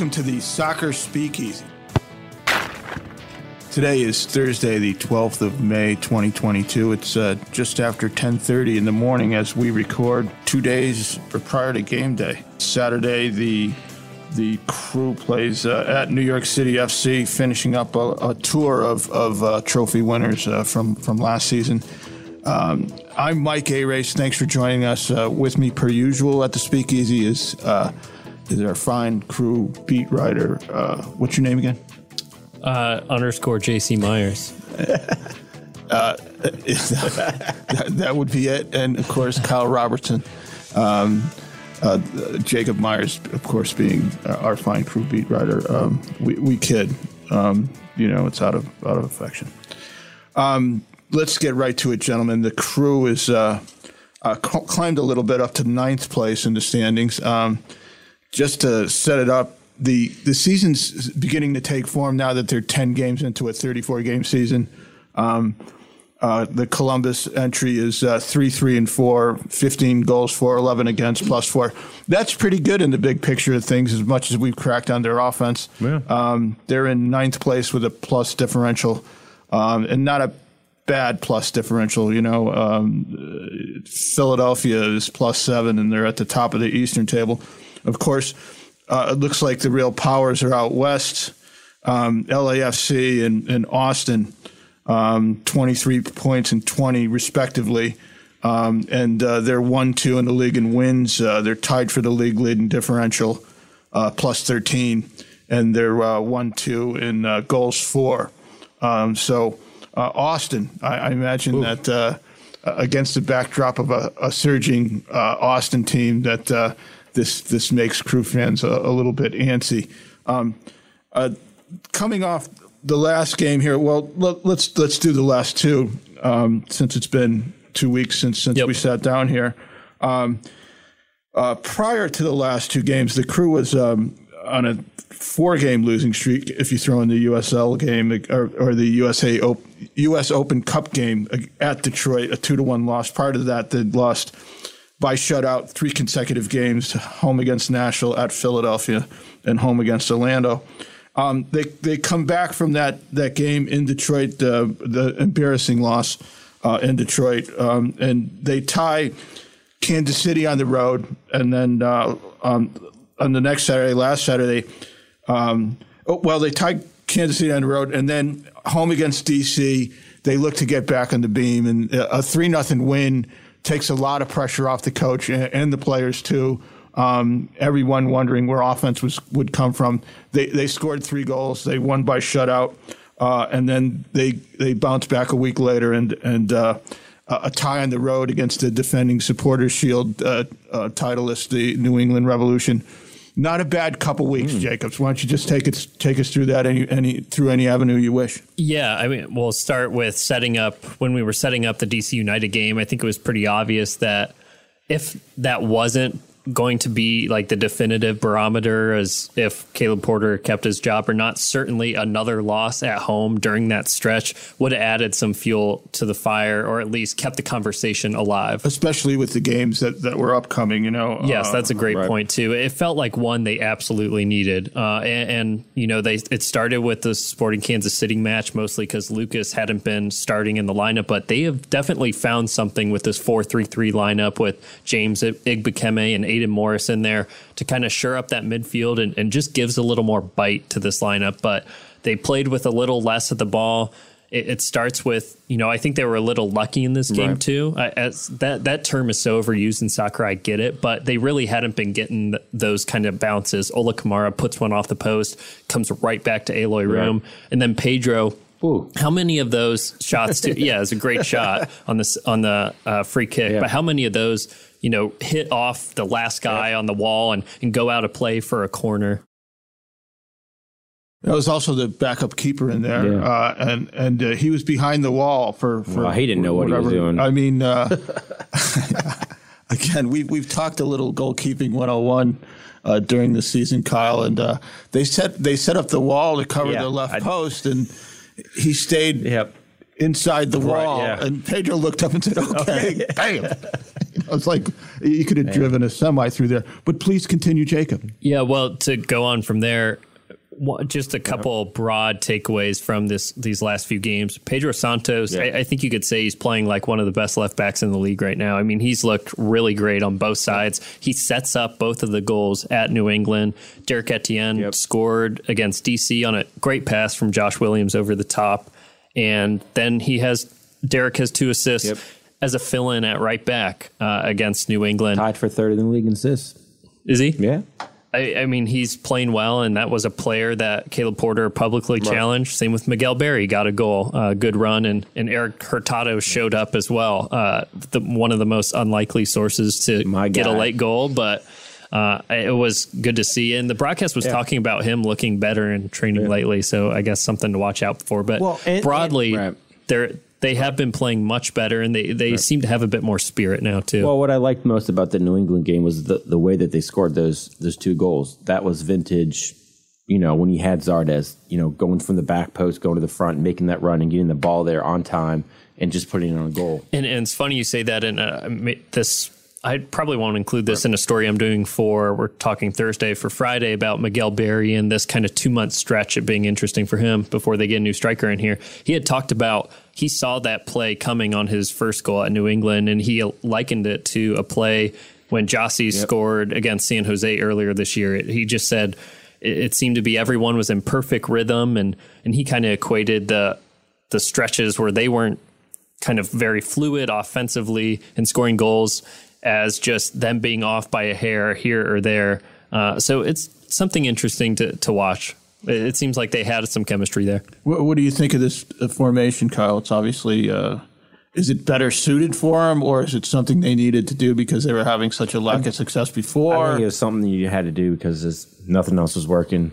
Welcome to the Soccer Speakeasy. Today is Thursday, the 12th of May, 2022. It's just after 10:30 in the morning as we record 2 days prior to game day. Saturday, the crew plays at New York City FC, finishing up a tour of trophy winners from last season. I'm Mike Arace. Thanks for joining us. With me, per usual, at the Speakeasy is our fine crew beat writer. What's your name again? Underscore JC Myers. That would be it. And of course, Kyle Robertson. Jacob Myers, of course, being our fine crew beat writer. We kid. It's out of affection. Let's get right to it, gentlemen. The crew is climbed a little bit up to ninth place in the standings. Just to set it up, the season's beginning to take form now that they're 10 games into a 34-game season. The Columbus entry is 3-3-4, 15 goals for, 11 against, +4. That's pretty good in the big picture of things, as much as we've cracked on their offense. Yeah. They're in ninth place with a plus differential, and not a bad plus differential. Philadelphia is +7, and they're at the top of the Eastern table. Of course, it looks like the real powers are out west. LAFC and Austin, 23 points and 20 respectively. And they're 1-2 in the league in wins. They're tied for the league lead in differential, +13. And they're 1-2 in goals for. Austin, I imagine Ooh. That against the backdrop of a surging Austin team that This makes crew fans a little bit antsy. Coming off the last game here, well, let's do the last two since it's been 2 weeks since Yep. we sat down here. Prior to the last two games, the crew was on a 4-game losing streak. If you throw in the USL game or the US Open Cup game at Detroit, a 2-1 loss. Prior to that, they'd lost by shutout 3 consecutive games, home against Nashville, at Philadelphia, and home against Orlando. They come back from that game in Detroit, the embarrassing loss in Detroit, and they tie Kansas City on the road. And then on the next Saturday, last Saturday, they tied Kansas City on the road, and then home against D.C., they look to get back on the beam, and a 3-0 win takes a lot of pressure off the coach and the players, too. Everyone wondering where offense would come from. They scored 3 goals. They won by shutout. And then they bounced back a week later and a tie on the road against the defending Supporters Shield titleist, the New England Revolution. Not a bad couple weeks, Jacobs. Why don't you just take us through that through any avenue you wish? Yeah, I mean, we'll start with when we were setting up the D.C. United game, I think it was pretty obvious that if that wasn't going to be like the definitive barometer as if Caleb Porter kept his job or not, certainly another loss at home during that stretch would have added some fuel to the fire, or at least kept the conversation alive, especially with the games that were upcoming, Yes, that's a great point too. It felt like one they absolutely needed. It started with the Sporting Kansas City match, mostly because Lucas hadn't been starting in the lineup, but they have definitely found something with this 4-3-3 lineup with James Igbekeme and Aidan Morris in there to kind of shore up that midfield and just gives a little more bite to this lineup. But they played with a little less of the ball. It starts with, I think they were a little lucky in this game, too. As that term is so overused in soccer, I get it, but they really hadn't been getting those kind of bounces. Ola Kamara puts one off the post, comes right back to Aloy Room, and then Pedro. Ooh. How many of those shots? Yeah, it's a great shot on the free kick. Yeah. But how many of those, hit off the last guy on the wall and go out of play for a corner? That was also the backup keeper in there, and he was behind the wall for. Well, he didn't know what he was doing. I mean, again, we've talked a little goalkeeping 101. During the season, Kyle, and they set up the wall to cover the left post, and he stayed inside the wall. Yeah. And Pedro looked up and said, "Okay, bam." It's like you could have driven a semi through there. But please continue, Jacob. Yeah, well, to go on from there, just a couple broad takeaways from these last few games. Pedro Santos, I think you could say he's playing like one of the best left backs in the league right now. I mean, he's looked really great on both sides. He sets up both of the goals at New England. Derek Etienne scored against D.C. on a great pass from Josh Williams over the top. And then Derek has two assists as a fill-in at right back against New England. Tied for third in the league in assists. Is he? Yeah. I mean, he's playing well, and that was a player that Caleb Porter publicly challenged. Same with Miguel Berry, got a goal, good run, and Eric Hurtado showed up as well. One of the most unlikely sources to get a late goal, but it was good to see. And the broadcast was talking about him looking better in training lately, so I guess something to watch out for. But broadly, they have been playing much better, and they seem to have a bit more spirit now, too. Well, what I liked most about the New England game was the way that they scored those two goals. That was vintage, you know, when you had Zardes, you know, going from the back post, going to the front, making that run and getting the ball there on time and just putting it on a goal. And it's funny you say that, and this... I probably won't include this in a story I'm doing we're talking Thursday for Friday about Miguel Berry and this kind of 2-month stretch of being interesting for him before they get a new striker in here. He had talked about, he saw that play coming on his first goal at New England, and he likened it to a play when Jossi scored against San Jose earlier this year. He just said it seemed to be everyone was in perfect rhythm, and he kind of equated the stretches where they weren't kind of very fluid offensively and scoring goals as just them being off by a hair here or there. So it's something interesting to watch. It seems like they had some chemistry there. What do you think of this formation, Kyle? It's obviously, is it better suited for them, or is it something they needed to do because they were having such a lack of success before? I think it was something you had to do because nothing else was working.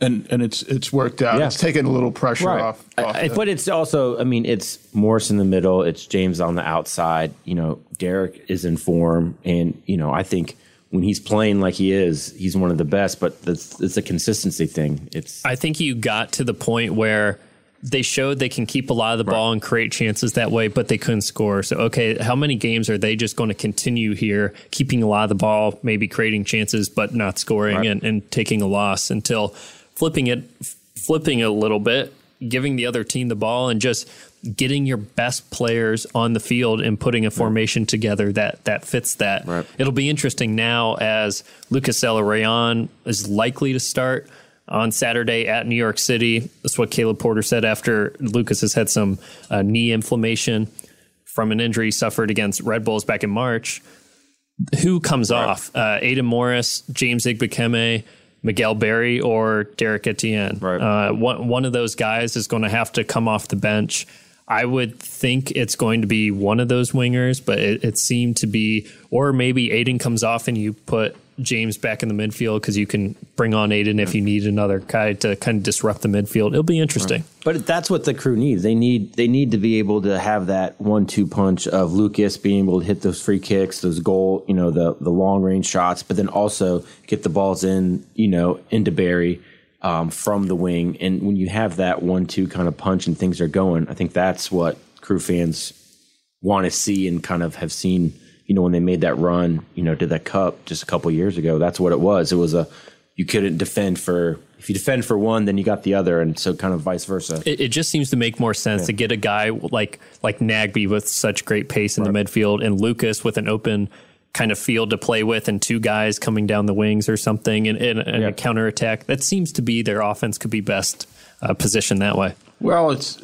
And it's worked out. Yeah. It's taken a little pressure off. But it's also, I mean, it's Morris in the middle. It's James on the outside. You know, Derek is in form. And, you know, I think when he's playing like he is, he's one of the best. But it's a consistency thing. I think you got to the point where they showed they can keep a lot of the ball and create chances that way, but they couldn't score. So, okay, how many games are they just going to continue here, keeping a lot of the ball, maybe creating chances, but not scoring and taking a loss until... Flipping it a little bit, giving the other team the ball and just getting your best players on the field and putting a formation together that fits that. Right. It'll be interesting now as Lucas Zelarayán is likely to start on Saturday at New York City. That's what Caleb Porter said after Lucas has had some knee inflammation from an injury suffered against Red Bulls back in March. Who comes off? Aidan Morris, James Igbekeme, Miguel Berry, or Derek Etienne. One of those guys is going to have to come off the bench. I would think it's going to be one of those wingers, but it seemed to be, or maybe Aidan comes off and you put James back in the midfield because you can bring on Aidan if you need another guy to kind of disrupt the midfield. It'll be interesting. But that's what the Crew needs. They need to be able to have that 1-2 punch of Lucas being able to hit those free kicks, those goal, you know, the long range shots, but then also get the balls in, you know, into Berry from the wing. And when you have that 1-2 kind of punch and things are going, I think that's what Crew fans want to see and kind of have seen. You know, when they made that run, you know, to that cup just a couple years ago, that's what it was. It was you couldn't defend for, if you defend for one, then you got the other. And so kind of vice versa. It just seems to make more sense to get a guy like Nagbe with such great pace in the midfield and Lucas with an open kind of field to play with and two guys coming down the wings or something and a counterattack. That seems to be their offense could be best positioned that way. Well, it's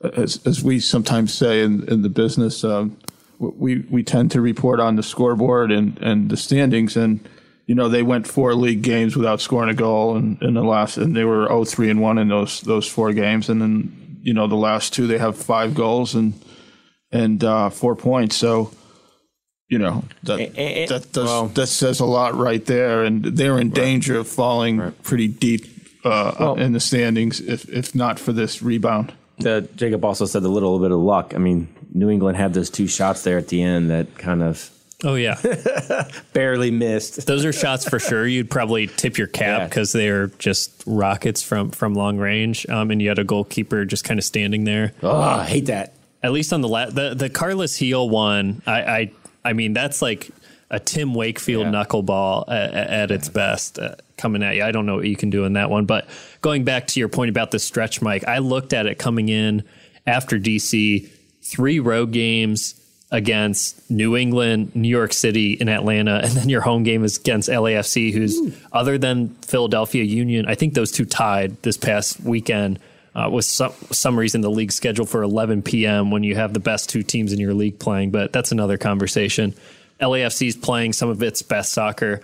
as we sometimes say in the business, we tend to report on the scoreboard and the standings, and you know they went 4 league games without scoring a goal in the last, and they were 0-3-1 in those 4 games, and then you know the last 2 they have 5 goals and 4 points. So you know that says a lot right there, and they're in danger of falling pretty deep in the standings if not for this rebound. Jacob also said a little bit of luck. I mean, New England had those 2 shots there at the end that kind of... Oh, yeah. barely missed. Those are shots for sure. You'd probably tip your cap because they're just rockets from long range. And you had a goalkeeper just kind of standing there. Oh, I hate that. at least on the the Carlos Heel one, I mean, that's like a Tim Wakefield knuckleball at its best coming at you. I don't know what you can do in that one. But going back to your point about the stretch, Mike, I looked at it coming in after D.C., 3 road games against New England, New York City, and Atlanta. And then your home game is against LAFC, who's, other than Philadelphia Union, I think those two tied this past weekend. Was some reason the league scheduled for 11 p.m. when you have the best two teams in your league playing. But that's another conversation. LAFC is playing some of its best soccer.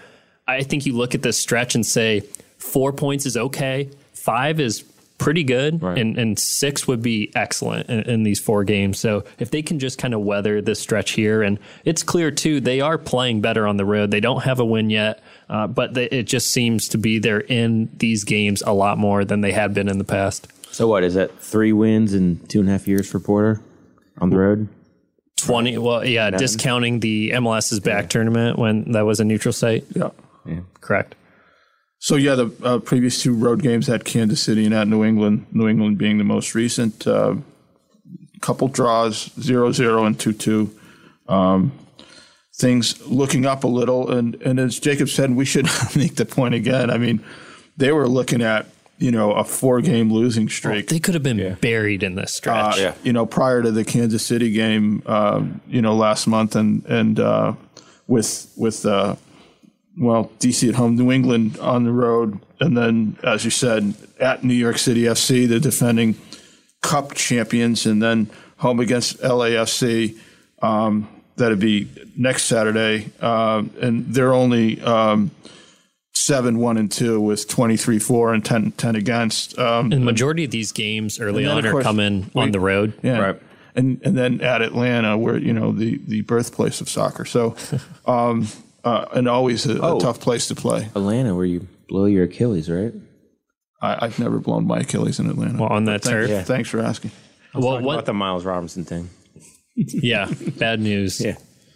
I think you look at this stretch and say 4 points is okay, 5 is pretty good, right, and 6 would be excellent in these 4 games. So if they can just kind of weather this stretch here, and it's clear too, they are playing better on the road. They don't have a win yet, but it just seems to be they're in these games a lot more than they had been in the past. So what is that? 3 wins in 2.5 years for Porter on the road? 20. Well, yeah, 9. Discounting the MLS's back tournament when that was a neutral site. Yeah. Correct. So yeah, the previous 2 road games at Kansas City and at New England. New England being the most recent. Couple draws, 0-0 and 2-2. Things looking up a little, and as Jacob said, we should make the point again. I mean, they were looking at, you know, a 4-game losing streak. They could have been buried in this stretch. You know, prior to the Kansas City game, you know, last month, and with well, DC at home, New England on the road, and then, as you said, at New York City FC, the defending Cup champions, and then home against LAFC. That'd be next Saturday, and they're only 7-1-2 with 23-4 and 10 against. And the majority of these games early on are coming on the road. And then at Atlanta, where, you know, the birthplace of soccer. So, and always a tough place to play. Atlanta, where you blow your Achilles, right? I've never blown my Achilles in Atlanta. Well, on that turf. Thanks for asking. Well, about the Miles Robinson thing. Bad news.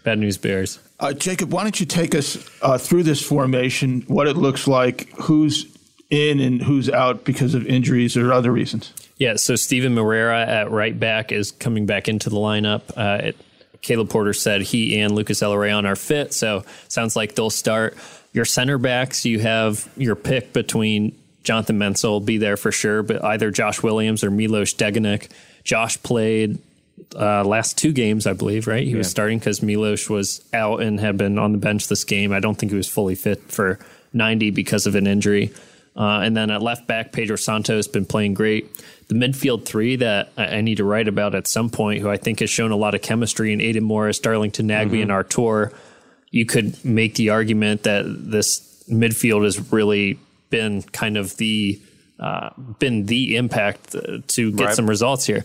Bad news bears. Jacob, why don't you take us through this formation, what it looks like, who's in and who's out because of injuries or other reasons? Yeah, so Steven Moreira at right back is coming back into the lineup. Caleb Porter said he and Lucas Zelarayán are fit, so sounds like they'll start. Your center backs, you have your pick between Jonathan Mensah will be there for sure, but either Josh Williams or Milos Degenek. Josh played last 2 games, I believe, right? He was starting because Milos was out and had been on the bench this game. I don't think he was fully fit for 90 because of an injury. And then at left back, Pedro Santos has been playing great. The midfield 3 that I need to write about at some point, who I think has shown a lot of chemistry, in Aidan Morris, Darlington Nagbe, and Artur. You could make the argument that this midfield has really been kind of the impact to get some results here.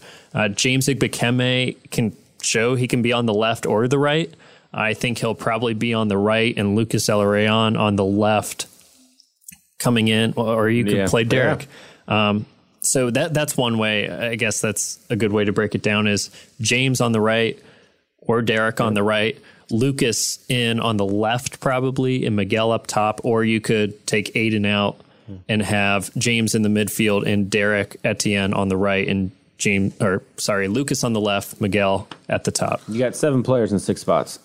James Igbekeme can show he can be on the left or the right. I think he'll probably be on the right, and Lucas Zelarayán on the left coming in, or you could play Derek. So that's one way. I guess that's a good way to break it down, is James on the right or Derek on the right. Lucas in on the left probably, and Miguel up top, or you could take Aidan out and have James in the midfield and Derek Etienne on the right, and Lucas on the left, Miguel at the top. You got 7 players in 6 spots.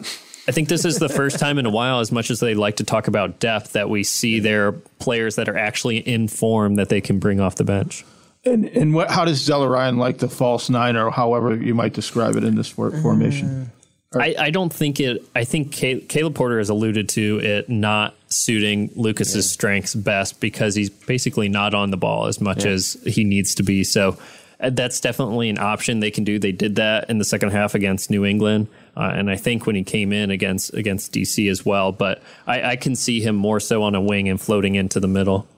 I think this is the first time in a while, as much as they like to talk about depth, that we see their players that are actually in form that they can bring off the bench. And how does Zelarayán like the false 9, or however you might describe it in this formation? I don't think it. I think Caleb Porter has alluded to it not suiting Lucas's strengths best, because he's basically not on the ball as much as he needs to be. So that's definitely an option they can do. They did that in the second half against New England, and I think when he came in against DC as well. But I can see him more so on a wing and floating into the middle.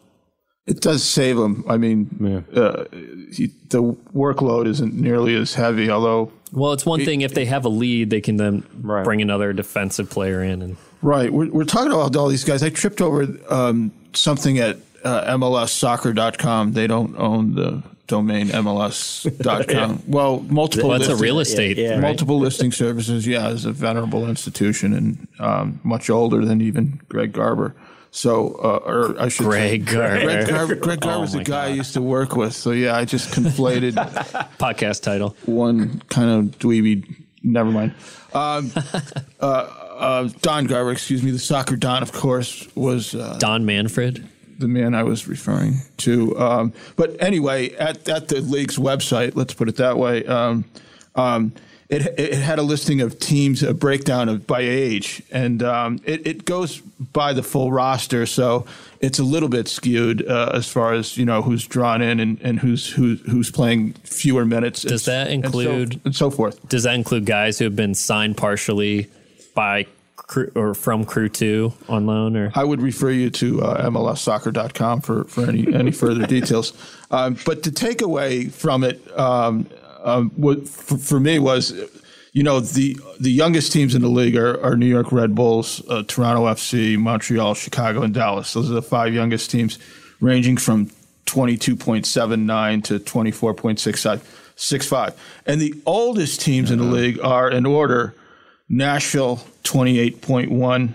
It does save him. I mean, the workload isn't nearly as heavy, although... Well, it's one thing if they have a lead, they can then bring another defensive player in. Right. We're talking about all these guys. I tripped over something at MLSsoccer.com. They don't own the domain MLS.com. Well, multiple... Well, it's a real estate. Yeah, multiple listing services, is a venerable institution, and much older than even Greg Garber. So, or I should Greg Garver was the guy I used to work with. So, yeah, I just conflated podcast title. One kind of dweeby. Never mind. Don Garver, excuse me. The soccer Don, of course, was Don Manfred, the man I was referring to. But anyway, at the league's website, let's put it that way. It had a listing of teams, a breakdown of by age, and it goes by the full roster, so it's a little bit skewed as far as, you know, who's drawn in and who's playing fewer minutes. Does that include and so forth? Does that include guys who have been signed partially by Crew, or from Crew 2 on loan? Or I would refer you to MLSsoccer.com for any further details. But the takeaway from it. What for me was, you know, the youngest teams in the league are New York Red Bulls, Toronto FC, Montreal, Chicago, and Dallas. Those are the five youngest teams, ranging from 22.79 to 24.65. And the oldest teams in the league are, in order, Nashville, 28.1,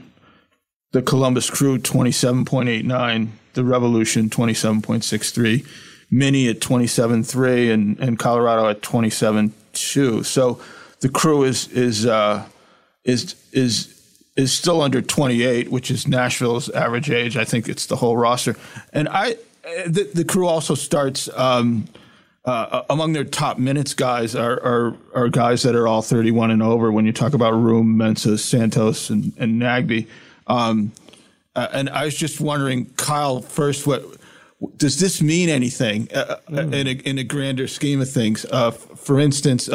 the Columbus Crew, 27.89, the Revolution, 27.63. Mini at 27.3 and Colorado at 27.2. So the Crew is still under 28, which is Nashville's average age. I think it's the whole roster. And the Crew also starts among their top minutes guys are guys that are all 31 and over. When you talk about Room, Mensah, Santos, and Nagbe, and I was just wondering, Kyle, first, what does this mean anything in a grander scheme of things? For instance,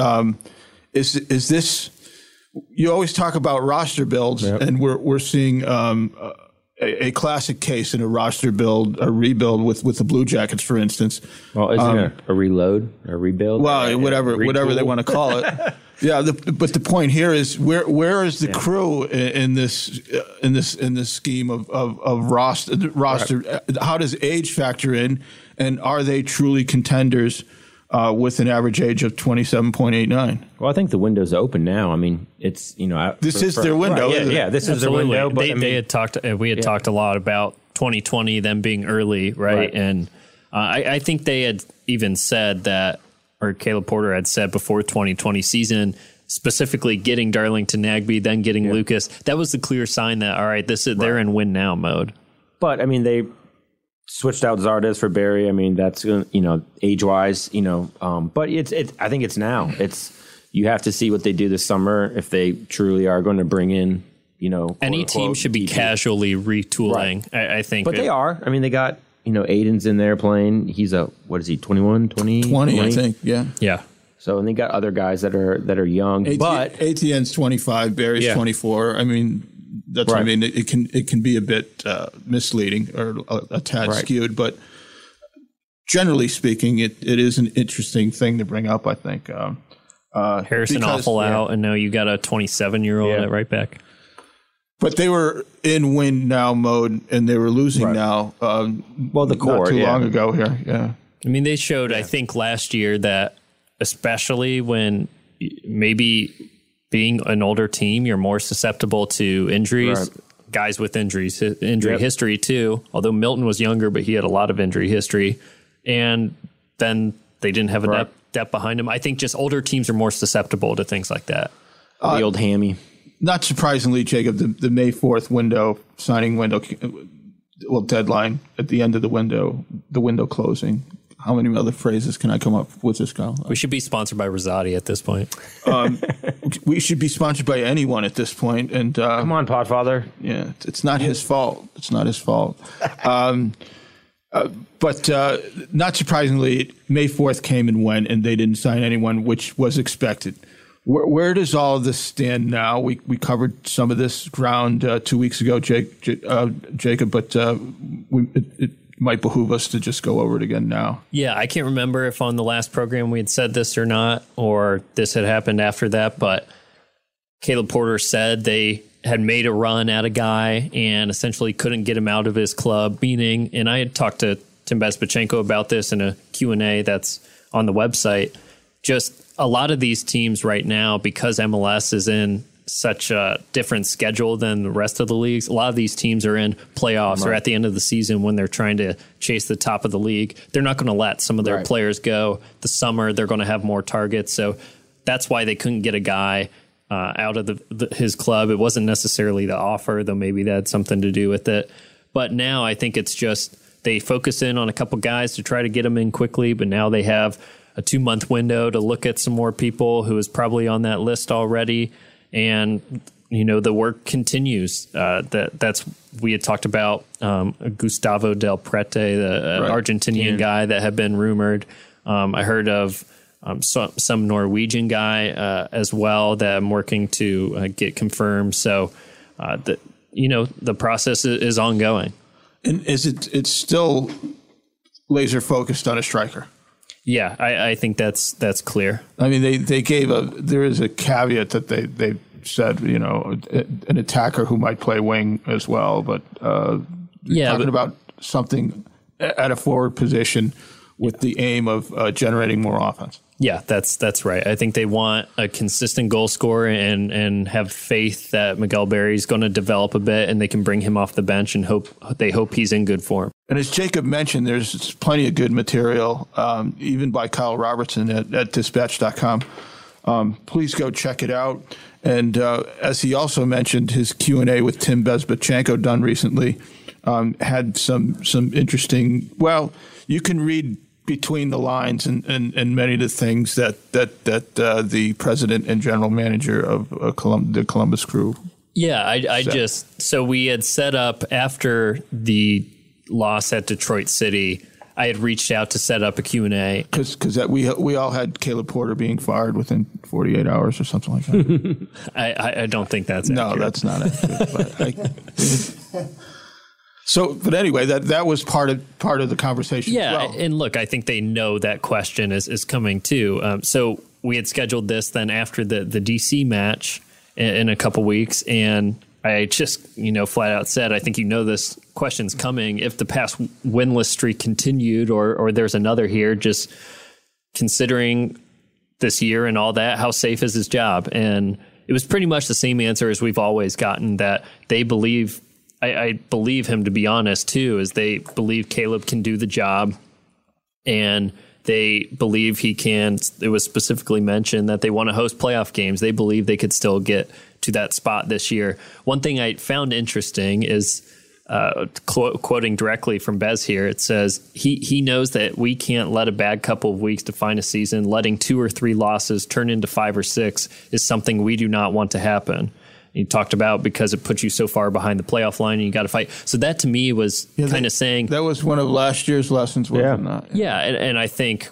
is this? You always talk about roster builds, yep. And we're seeing a classic case in a roster build, a rebuild with the Blue Jackets, for instance. Well, isn't it a reload, a rebuild? Well, whatever they want to call it. Yeah, but the point here is where is the Crew in this scheme of roster? Right. How does age factor in, and are they truly contenders with an average age of 27.89? Well, I think the window's open now. I mean, it's their window. Right. Yeah, this Absolutely. Is their window. But we had talked a lot about 2020 them being early, right? And I think they had even said that. Or Caleb Porter had said before 2020 season, specifically getting Darlington Nagbe, then getting Lucas. That was the clear sign that, all right, this is they're in win now mode. But, I mean, they switched out Zardes for Berry. I mean, that's, age-wise, but I think it's now. You have to see what they do this summer if they truly are going to bring in, any team should be casually retooling, I think. But they are. I mean, they got... Aiden's in there playing. He's 21, 20? 20, I think, yeah. Yeah. So, and they got other guys that are young, but... Etienne's 25, Berry's 24. I mean, that's what I mean. It can be a bit misleading or a tad skewed, but generally speaking, it is an interesting thing to bring up, I think. Harrison Awful out, and now you got a 27-year-old at right back. But they were in win now mode, and they were losing now. The core not too long ago here. Yeah, I mean they showed I think last year that especially when maybe being an older team, you're more susceptible to injuries. Right. Guys with injury history too. Although Milton was younger, but he had a lot of injury history, and then they didn't have a depth behind him. I think just older teams are more susceptible to things like that. The old hammy. Not surprisingly, Jacob, the May 4th deadline at the end of the window closing. How many other phrases can I come up with this, Kyle? We should be sponsored by Rosati at this point. We should be sponsored by anyone at this point. And come on, Podfather. Yeah, it's not his fault. It's not his fault. But not surprisingly, May 4th came and went, and they didn't sign anyone, which was expected. Where does all of this stand now? We covered some of this ground 2 weeks ago, Jacob, but it might behoove us to just go over it again now. Yeah, I can't remember if on the last program we had said this or not, or this had happened after that, but Caleb Porter said they had made a run at a guy and essentially couldn't get him out of his club, meaning, and I had talked to Tim Bezbachenko about this in a Q&A that's on the website, just a lot of these teams right now, because MLS is in such a different schedule than the rest of the leagues. A lot of these teams are in playoffs right. or at the end of the season when they're trying to chase the top of the league. They're not going to let some of their right. players go. The summer, they're going to have more targets. So that's why they couldn't get a guy out of his club. It wasn't necessarily the offer, though maybe that had something to do with it. But now I think it's just they focus in on a couple guys to try to get them in quickly, but now they have a 2-month window to look at some more people who is probably on that list already. And, you know, the work continues. We had talked about Gustavo Del Prete, the right. Argentinian yeah. guy that had been rumored. I heard of some Norwegian guy as well that I'm working to get confirmed. So, the process is ongoing. And it's still laser focused on a striker? Yeah, I think that's clear. I mean, they gave there is a caveat that they said, you know, an attacker who might play wing as well, but talking about something at a forward position with the aim of generating more offense. Yeah, that's right. I think they want a consistent goal scorer and have faith that Miguel Berry's going to develop a bit and they can bring him off the bench and hope he's in good form. And as Jacob mentioned, there's plenty of good material, even by Kyle Robertson at dispatch.com. Please go check it out. And as he also mentioned, his Q&A with Tim Bezbachenko done recently had some interesting, well, you can read between the lines and many of the things that the president and general manager of the Columbus Crew. Yeah, so we had set up after the loss at Detroit City. I had reached out to set up a Q&A because we all had Caleb Porter being fired within 48 hours or something like that. I don't think that's accurate. No, that's not accurate. So, but anyway, that was part of the conversation. Yeah, as well. And look, I think they know that question is coming too. So we had scheduled this then after the DC match in a couple weeks, and I just flat out said, I think this question's coming. If the past winless streak continued, or there's another here, just considering this year and all that, how safe is his job? And it was pretty much the same answer as we've always gotten, that they believe. I believe him, to be honest, too, is they believe Caleb can do the job, and they believe he can. It was specifically mentioned that they want to host playoff games. They believe they could still get to that spot this year. One thing I found interesting is quoting directly from Bez here. It says he knows that we can't let a bad couple of weeks define a season. Letting 2 or 3 losses turn into 5 or 6 is something we do not want to happen. You talked about because it puts you so far behind the playoff line and you got to fight. So that to me was kind of saying that was one of last year's lessons. Wasn't it? Yeah. And I think,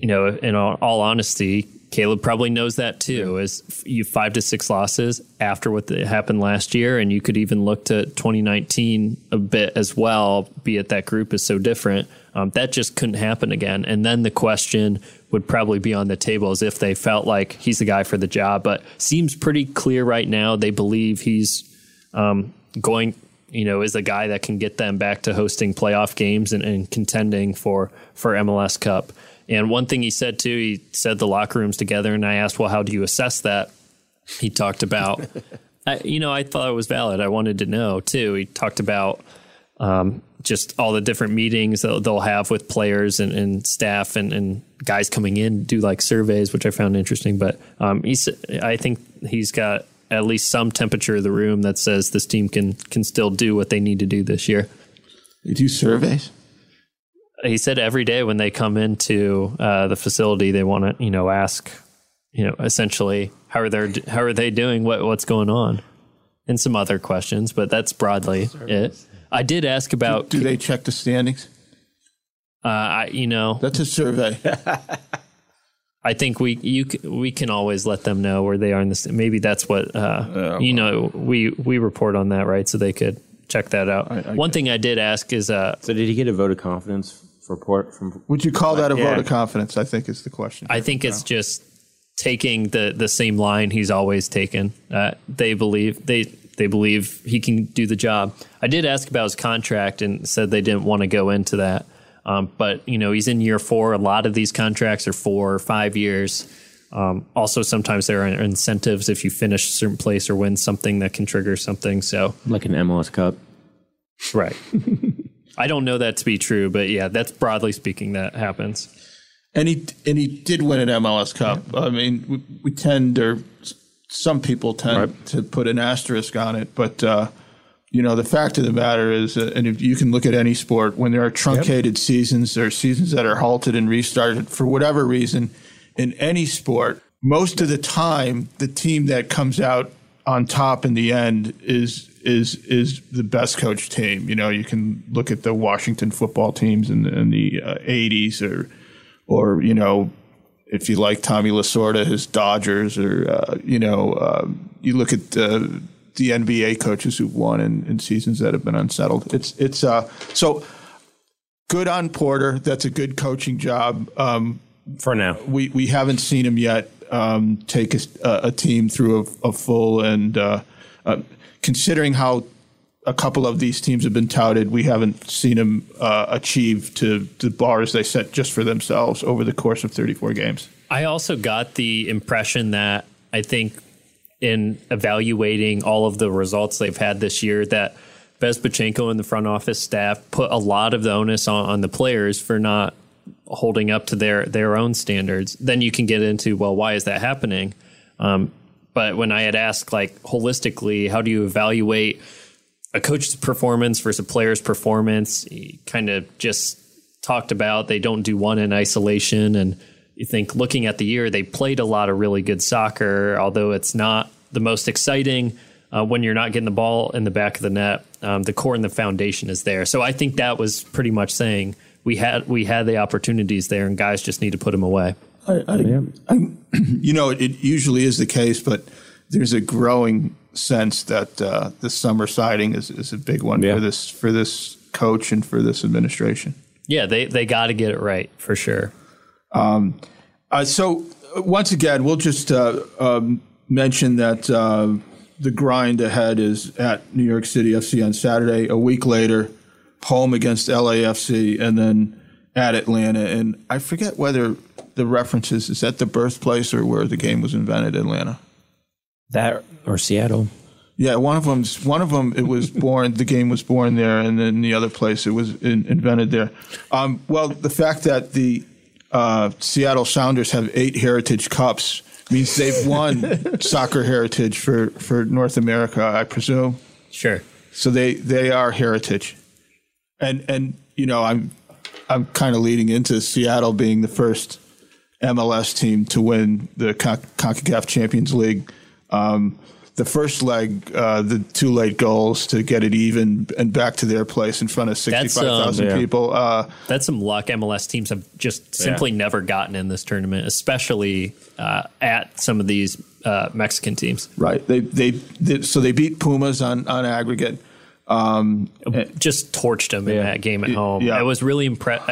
in all honesty, Caleb probably knows that too, is you 5 to 6 losses after what happened last year. And you could even look to 2019 a bit as well, be it that group is so different. That just couldn't happen again. And then the question would probably be on the table as if they felt like he's the guy for the job. But seems pretty clear right now. They believe he's is the guy that can get them back to hosting playoff games and contending for MLS Cup. And one thing he said, too, he said the locker room's together. And I asked, well, how do you assess that? He talked about, I thought it was valid. I wanted to know, too. He talked about just all the different meetings they'll have with players and staff and guys coming in do like surveys, which I found interesting. But I think he's got at least some temperature of the room that says this team can still do what they need to do this year. They do surveys? He said every day when they come into the facility, they want to ask, essentially, how are they doing? What's going on? And some other questions, but that's broadly it. I did ask about... Do they check the standings? That's a survey. I think we can always let them know where they are in this. Maybe that's what, we report on that, right? So they could check that out. One thing I did ask is... So did he get a vote of confidence report from... Would you call that a vote of confidence, I think is the question. I think it's just taking the same line he's always taken. They believe he can do the job. I did ask about his contract and said they didn't want to go into that. But, he's in year 4. A lot of these contracts are 4 or 5 years. Also, sometimes there are incentives if you finish a certain place or win something that can trigger something. So, like an MLS Cup. Right. I don't know that to be true, but yeah, that's broadly speaking that happens. And he did win an MLS Cup. Yeah. I mean, we tend, or some people tend to put an asterisk on it, but the fact of the matter is, and if you can look at any sport, when there are truncated seasons, there are seasons that are halted and restarted for whatever reason. In any sport, most of the time, the team that comes out on top in the end is the best coached team. You know, you can look at the Washington football teams in the 80s or, you know, if you like Tommy Lasorda, his Dodgers, or, you look at the NBA coaches who've won in seasons that have been unsettled. So good on Porter. That's a good coaching job. For now, we haven't seen him yet take a team through a full and considering how a couple of these teams have been touted, we haven't seen him achieve to the bars they set just for themselves over the course of 34 games. I also got the impression that I think in evaluating all of the results they've had this year that Bezbachenko and the front office staff put a lot of the onus on the players for not holding up to their own standards. Then you can get into, well, why is that happening? But when I had asked, like, holistically, how do you evaluate a coach's performance versus a player's performance? He kind of just talked about they don't do one in isolation. And you think, looking at the year, they played a lot of really good soccer, although it's not the most exciting when you're not getting the ball in the back of the net. The core and the foundation is there. So I think that was pretty much saying, we had the opportunities there, and guys just need to put them away. It usually is the case, but there's a growing sense that the summer siding is a big one for this coach and for this administration. Yeah, they got to get it right for sure. So once again, we'll just mention that the grind ahead is at New York City FC on Saturday. A week later, home against LAFC, and then at Atlanta. And I forget whether the reference is that the birthplace or where the game was invented, Atlanta? That or Seattle. Yeah, one of them, it was born, the game was born there, and then the other place, it was invented there. Well, the fact that the Seattle Sounders have 8 Heritage Cups means they've won soccer heritage for North America, I presume. Sure. So they are heritage. And you know, I'm kind of leading into Seattle being the first MLS team to win the Concacaf Champions League. The first leg, the 2 late goals to get it even and back to their place in front of 65,000 people. That's some luck MLS teams have just simply never gotten in this tournament, especially at some of these Mexican teams. Right. They beat Pumas on aggregate. Just torched them in that game at home. Yeah. I was really impressed.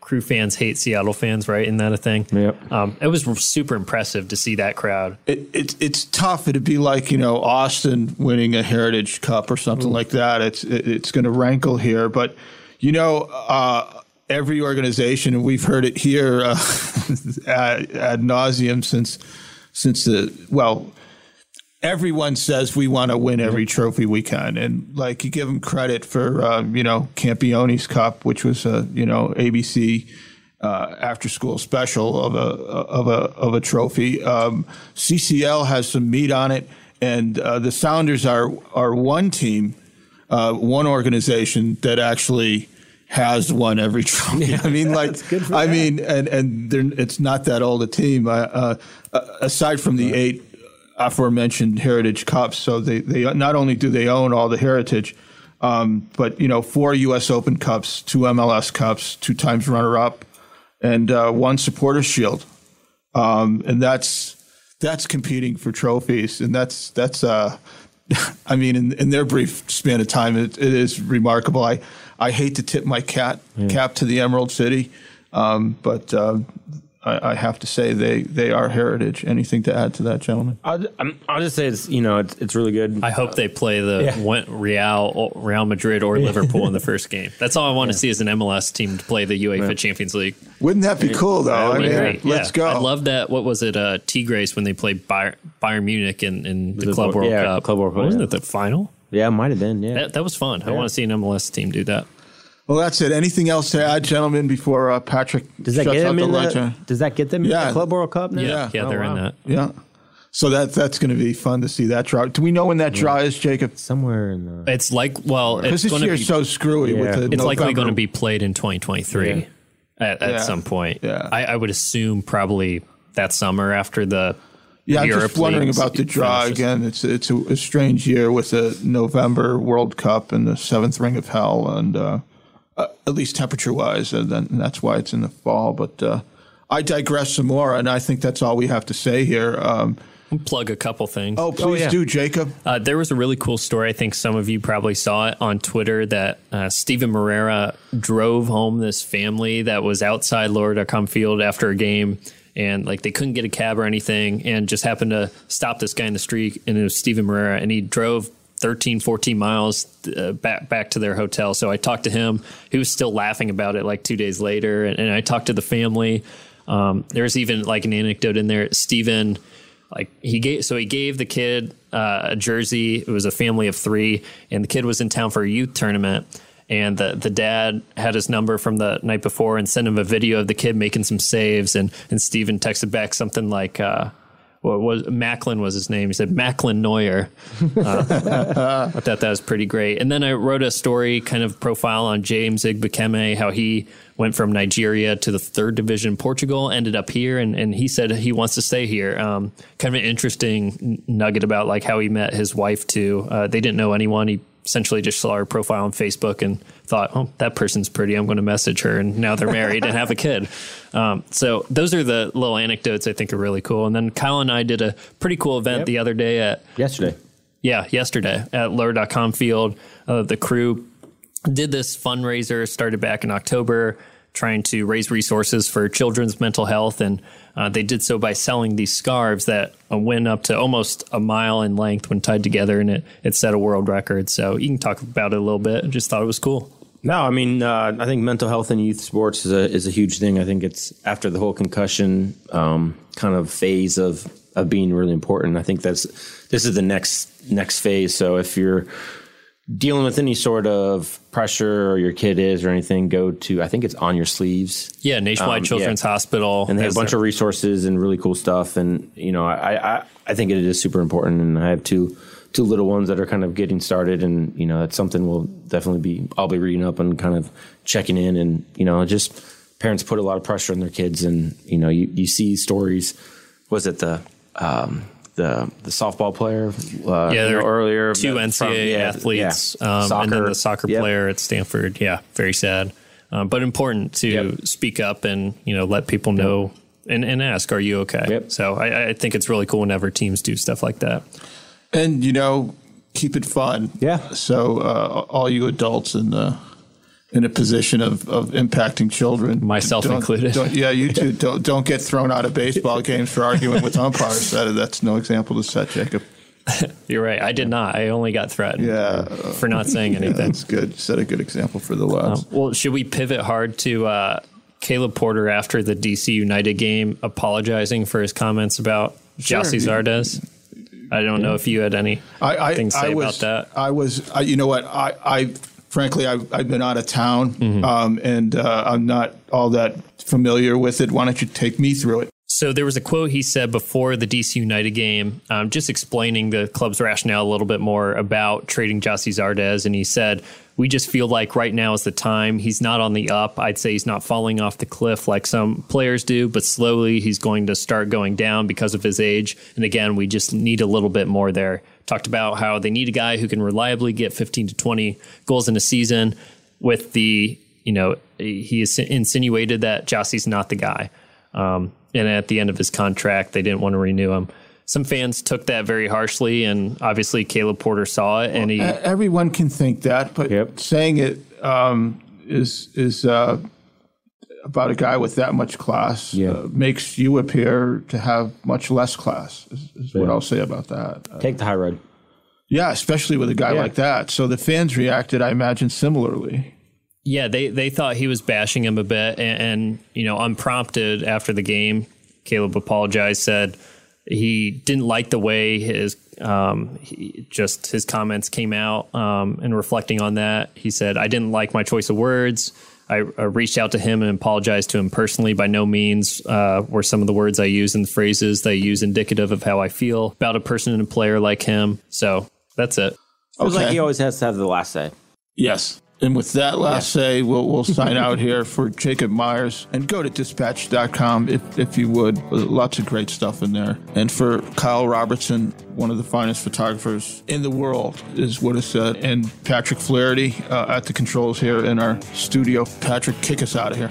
Crew fans hate Seattle fans, right? Isn't that a thing? Yep. It was super impressive to see that crowd. It's tough. It'd be like, Austin winning a Heritage Cup or something like that. It's going to rankle here. But, every organization, and we've heard it here ad nauseum since everyone says we want to win every trophy we can, and like you give them credit for Campione's Cup, which was a ABC after school special of a trophy. CCL has some meat on it, and the Sounders are one team, one organization that actually has won every trophy. Yeah, I mean, it's not that old a team. Aside from the 8. Aforementioned Heritage Cups, so they not only do they own all the heritage, but 4 US Open Cups, 2 MLS Cups, 2 times runner-up, and 1 Supporters Shield, and that's competing for trophies, and that's in their brief span of time, it is remarkable. I hate to tip my cap to the Emerald City, but I have to say they are heritage. Anything to add to that, gentlemen? I'll just say it's really good. I hope they play Real Madrid or Liverpool in the first game. That's all I want to see is an MLS team to play the UEFA Champions League. Wouldn't that be cool though? I mean, let's go. I love that. What was it? Tigres when they played Bayern Munich in the Club World Cup. Club World Cup. Wasn't it the final? Yeah, it might have been. Yeah, that was fun. Yeah. I want to see an MLS team do that. Well, that's it. Anything else to add, gentlemen, before Patrick shuts out the ledger? Does that get them in the Club World Cup now? Yeah, they're in that. Yeah. So that's going to be fun to see that draw. Do we know when that draw is, Jacob? Somewhere in the... It's like, well... Because this year's so screwy with the November. It's likely going to be played in 2023 at some point. Yeah. I would assume probably that summer after the... Yeah, I'm just wondering about the draw again. It's a strange year with the November World Cup and the seventh ring of hell and... at least temperature-wise, and that's why it's in the fall. But I digress some more, and I think that's all we have to say here. Plug a couple things. Oh, please do, Jacob. There was a really cool story. I think some of you probably saw it on Twitter that Steven Moreira drove home this family that was outside Lourdes-Acom Field after a game, and they couldn't get a cab or anything, and just happened to stop this guy in the street, and it was Steven Moreira, and he drove 13, 14 miles back to their hotel. So I talked to him. He was still laughing about it 2 days later. And I talked to the family. There's even an anecdote in there. Steven, he gave the kid a jersey. It was a family of three, and the kid was in town for a youth tournament. And the dad had his number from the night before and sent him a video of the kid making some saves. And Steven texted back something Macklin was his name. He said Macklin Neuer. I thought that was pretty great. And then I wrote a story kind of profile on James Igbekeme, how he went from Nigeria to the third division Portugal, ended up here, and he said he wants to stay here. Kind of an interesting nugget about how he met his wife too. They didn't know anyone. He essentially just saw her profile on Facebook and thought, oh, that person's pretty. I'm going to message her. And now they're married and have a kid. So those are the little anecdotes I think are really cool. And then Kyle and I did a pretty cool event the other day yesterday at Lourdes-Acom Field. The crew did this fundraiser, started back in October, trying to raise resources for children's mental health. And they did so by selling these scarves that went up to almost a mile in length when tied together, and it set a world record. So you can talk about it a little bit. I just thought it was cool. No, I mean, I think mental health in youth sports is a huge thing. I think it's after the whole concussion kind of phase of being really important. I think this is the next phase. So if you're dealing with any sort of pressure or your kid is or anything, go to, I think it's On Your Sleeves. Yeah, Nationwide Children's Hospital. And they have a bunch of resources and really cool stuff. And, I think it is super important. And I have two little ones that are kind of getting started. And, that's something we'll definitely I'll be reading up and kind of checking in. And, just parents put a lot of pressure on their kids. And, you see stories. Was it the softball player earlier, two NCAA athletes, and then the soccer player at Stanford. Yeah, very sad, but important to speak up and let people know and ask, are you okay? Yep. So I think it's really cool whenever teams do stuff like that. And keep it fun. Yeah. So all you adults in a position of impacting children. Myself included. You too. Don't get thrown out of baseball games for arguing with umpires. That's no example to set, Jacob. You're right. I did not. I only got threatened for not saying anything. Yeah, that's good. Set a good example for the lads. Well, should we pivot hard to Caleb Porter after the D.C. United game apologizing for his commenents about Jossi Zardes? I don't know if you had any things to say about that. Frankly, I've been out of town, and I'm not all that familiar with it. Why don't you take me through it? So there was a quote he said before the D.C. United game, just explaining the club's rationale a little bit more about trading Jossi Zardes. And he said, we just feel like right now is the time. He's not on the up. I'd say he's not falling off the cliff like some players do, but slowly he's going to start going down because of his age. And again, we just need a little bit more there. Talked about how they need a guy who can reliably get 15 to 20 goals in a season with he insinuated that Jossi's not the guy. And at the end of his contract, they didn't want to renew him. Some fans took that very harshly, and obviously Caleb Porter saw it. And everyone can think that, but saying it is about a guy with that much class makes you appear to have much less class, is what I'll say about that. Take the high road. Yeah, especially with a guy like that. So the fans reacted, I imagine, similarly. Yeah, they thought he was bashing him a bit. And, you know, unprompted after the game, Caleb apologized, said he didn't like the way his comments came out. And reflecting on that, he said, I didn't like my choice of words. I reached out to him and apologized to him personally. By no means were some of the words I used and the phrases they use indicative of how I feel about a person and a player like him. So that's it. It was like he always has to have the last say. Yes. And with that last say, we'll sign out here for Jacob Myers. And go to dispatch.com if you would. Lots of great stuff in there. And for Kyle Robertson, one of the finest photographers in the world, is what it said. And Patrick Flaherty at the controls here in our studio. Patrick, kick us out of here.